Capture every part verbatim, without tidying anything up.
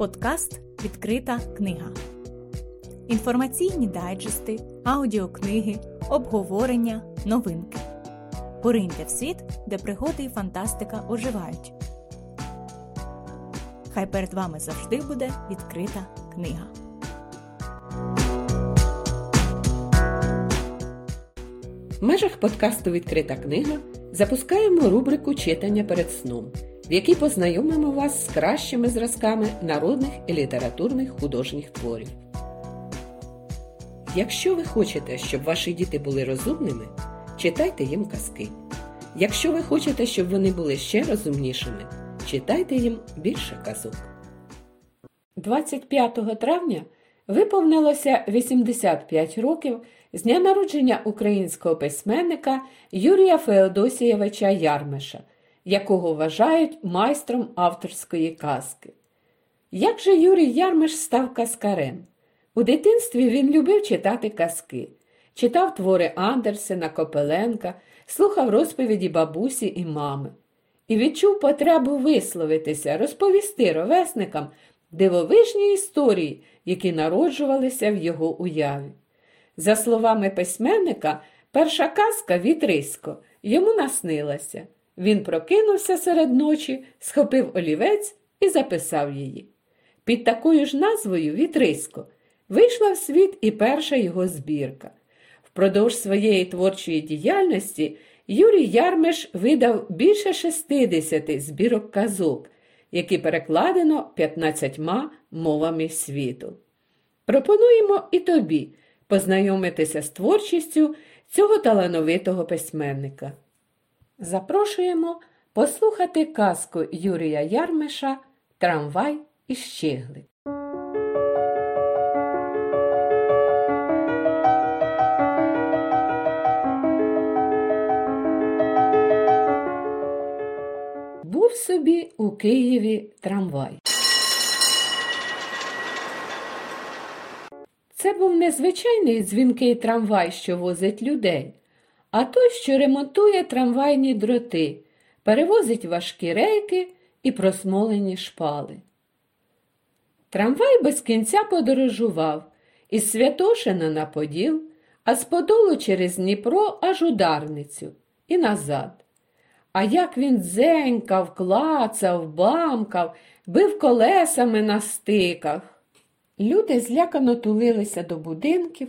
Подкаст «Відкрита книга». Інформаційні дайджести, аудіокниги, обговорення, новинки. Пориньте в світ, де пригоди і фантастика оживають. Хай перед вами завжди буде відкрита книга. В межах подкасту «Відкрита книга» запускаємо рубрику «Читання перед сном», в якій познайомимо вас з кращими зразками народних і літературних художніх творів. Якщо ви хочете, щоб ваші діти були розумними, читайте їм казки. Якщо ви хочете, щоб вони були ще розумнішими, читайте їм більше казок. двадцять п'ятого травня виповнилося вісімдесят п'ять років з дня народження українського письменника Юрія Феодосійовича Ярмиша, якого вважають майстром авторської казки. Як же Юрій Ярмиш став казкарем? У дитинстві він любив читати казки. Читав твори Андерсена, Копеленка, слухав розповіді бабусі і мами. І відчув потребу висловитися, розповісти ровесникам дивовижні історії, які народжувалися в його уяві. За словами письменника, перша казка «Вітрисько» йому наснилася. Він прокинувся серед ночі, схопив олівець і записав її. Під такою ж назвою «Вітрисько» вийшла в світ і перша його збірка. Впродовж своєї творчої діяльності Юрій Ярмиш видав більше шістдесят збірок казок, які перекладено п'ятнадцятьма мовами світу. Пропонуємо і тобі познайомитися з творчістю цього талановитого письменника. Запрошуємо послухати казку Юрія Ярмиша «Трамвай і Щиглик». Був собі у Києві трамвай. Це був незвичайний дзвінкий трамвай, що возить людей, а той, що ремонтує трамвайні дроти, перевозить важкі рейки і просмолені шпали. Трамвай без кінця подорожував із Святошина на Поділ, а з Подолу через Дніпро аж у Дарницю і назад. А як він дзенькав, клацав, бамкав, бив колесами на стиках. Люди злякано тулилися до будинків,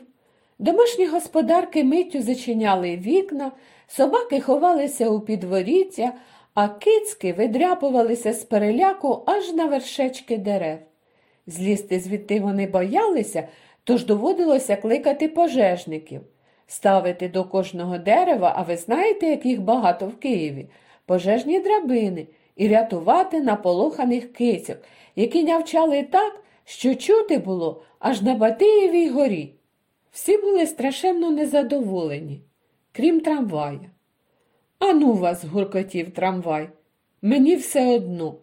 домашні господарки миттю зачиняли вікна, собаки ховалися у підворіття, а кицьки видряпувалися з переляку аж на вершечки дерев. Злізти звідти вони боялися, тож доводилося кликати пожежників. Ставити до кожного дерева, а ви знаєте, як їх багато в Києві, пожежні драбини і рятувати наполоханих кицьок, які нявчали так, що чути було аж на Батиєвій горі. Всі були страшенно незадоволені, крім трамвая. «Ану вас», – гуркотів трамвай, – «мені все одно.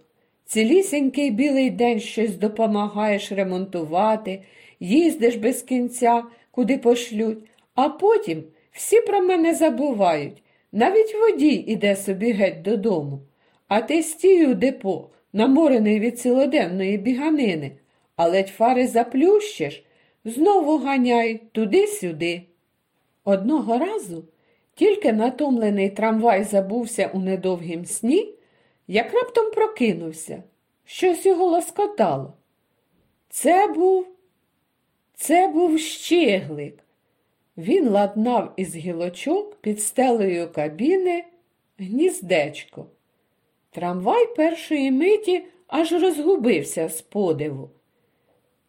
Цілісінький білий день щось допомагаєш ремонтувати, їздиш без кінця, куди пошлють, а потім всі про мене забувають. Навіть водій іде собі геть додому. А ти стій у депо, наморений від цілоденної біганини, а ледь фари заплющиш, знову ганяють туди-сюди». Одного разу, тільки натомлений трамвай забувся у недовгім сні, як раптом прокинувся. Щось його лоскотало. Це був... Це був Щиглик. Він ладнав із гілочок під стелею кабіни гніздечко. Трамвай першої миті аж розгубився з подиву.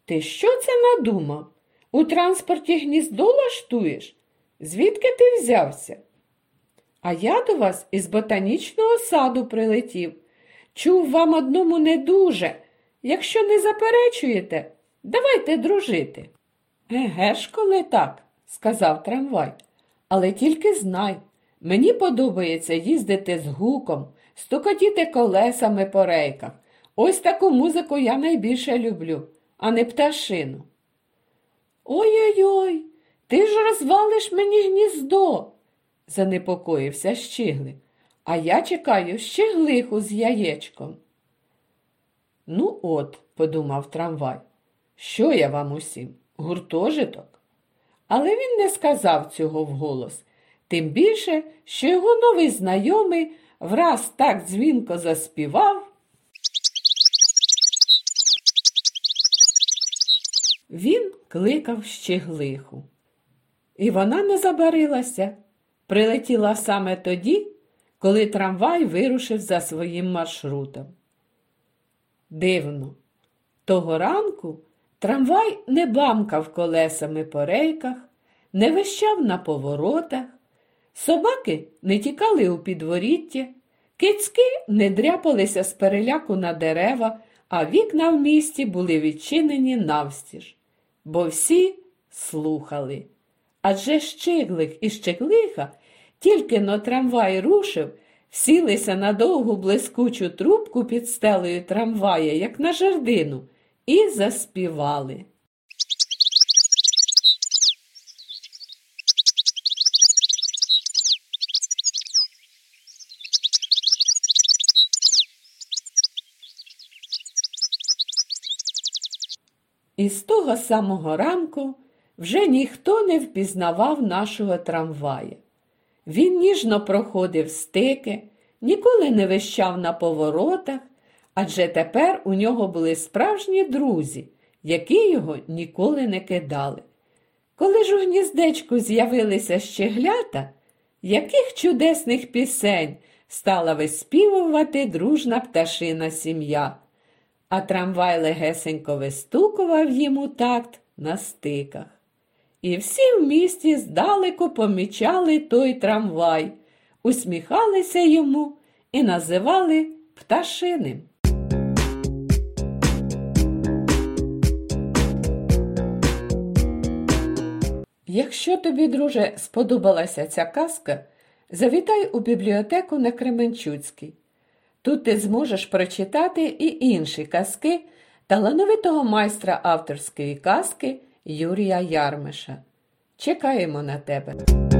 «Ти що це надумав? У транспорті гніздо лаштуєш? Звідки ти взявся?» «А я до вас із ботанічного саду прилетів. Чув, вам одному не дуже. Якщо не заперечуєте, давайте дружити». «Еге ж, коли так», – сказав трамвай. «Але тільки знай, мені подобається їздити з гуком, стукотіти колесами по рейках. Ось таку музику я найбільше люблю, а не пташину». «Ой-ой-ой, ти ж розвалиш мені гніздо», – занепокоївся Щиглик. «А я чекаю щиглиху з яєчком». «Ну от», – подумав трамвай. Що я вам усім? Гуртожиток? Але він не сказав цього вголос, тим більше, що його новий знайомий враз так дзвінко заспівав. Він кликав Щиглиху. І вона не забарилася. Прилетіла саме тоді, коли трамвай вирушив за своїм маршрутом. Дивно. Того ранку трамвай не бамкав колесами по рейках, не вищав на поворотах, собаки не тікали у підворіття, кицьки не дряпалися з переляку на дерева, а вікна в місті були відчинені навстіж, бо всі слухали. Адже Щиглик і Щиглиха, тільки но трамвай рушив, сілися на довгу блискучу трубку під стелею трамвая, як на жердину, і заспівали. І з того самого ранку вже ніхто не впізнавав нашого трамвая. Він ніжно проходив стики, ніколи не вищав на поворотах, адже тепер у нього були справжні друзі, які його ніколи не кидали. Коли ж у гніздечку з'явилися щеглята, яких чудесних пісень стала виспівувати дружна пташина сім'я, а трамвай легесенько вистукував їм у такт на стиках. І всі в місті здалеку помічали той трамвай, усміхалися йому і називали пташиним. Якщо тобі, друже, сподобалася ця казка, завітай у бібліотеку на Кременчуцькій. Тут ти зможеш прочитати і інші казки талановитого майстра авторської казки Юрія Ярмиша. Чекаємо на тебе!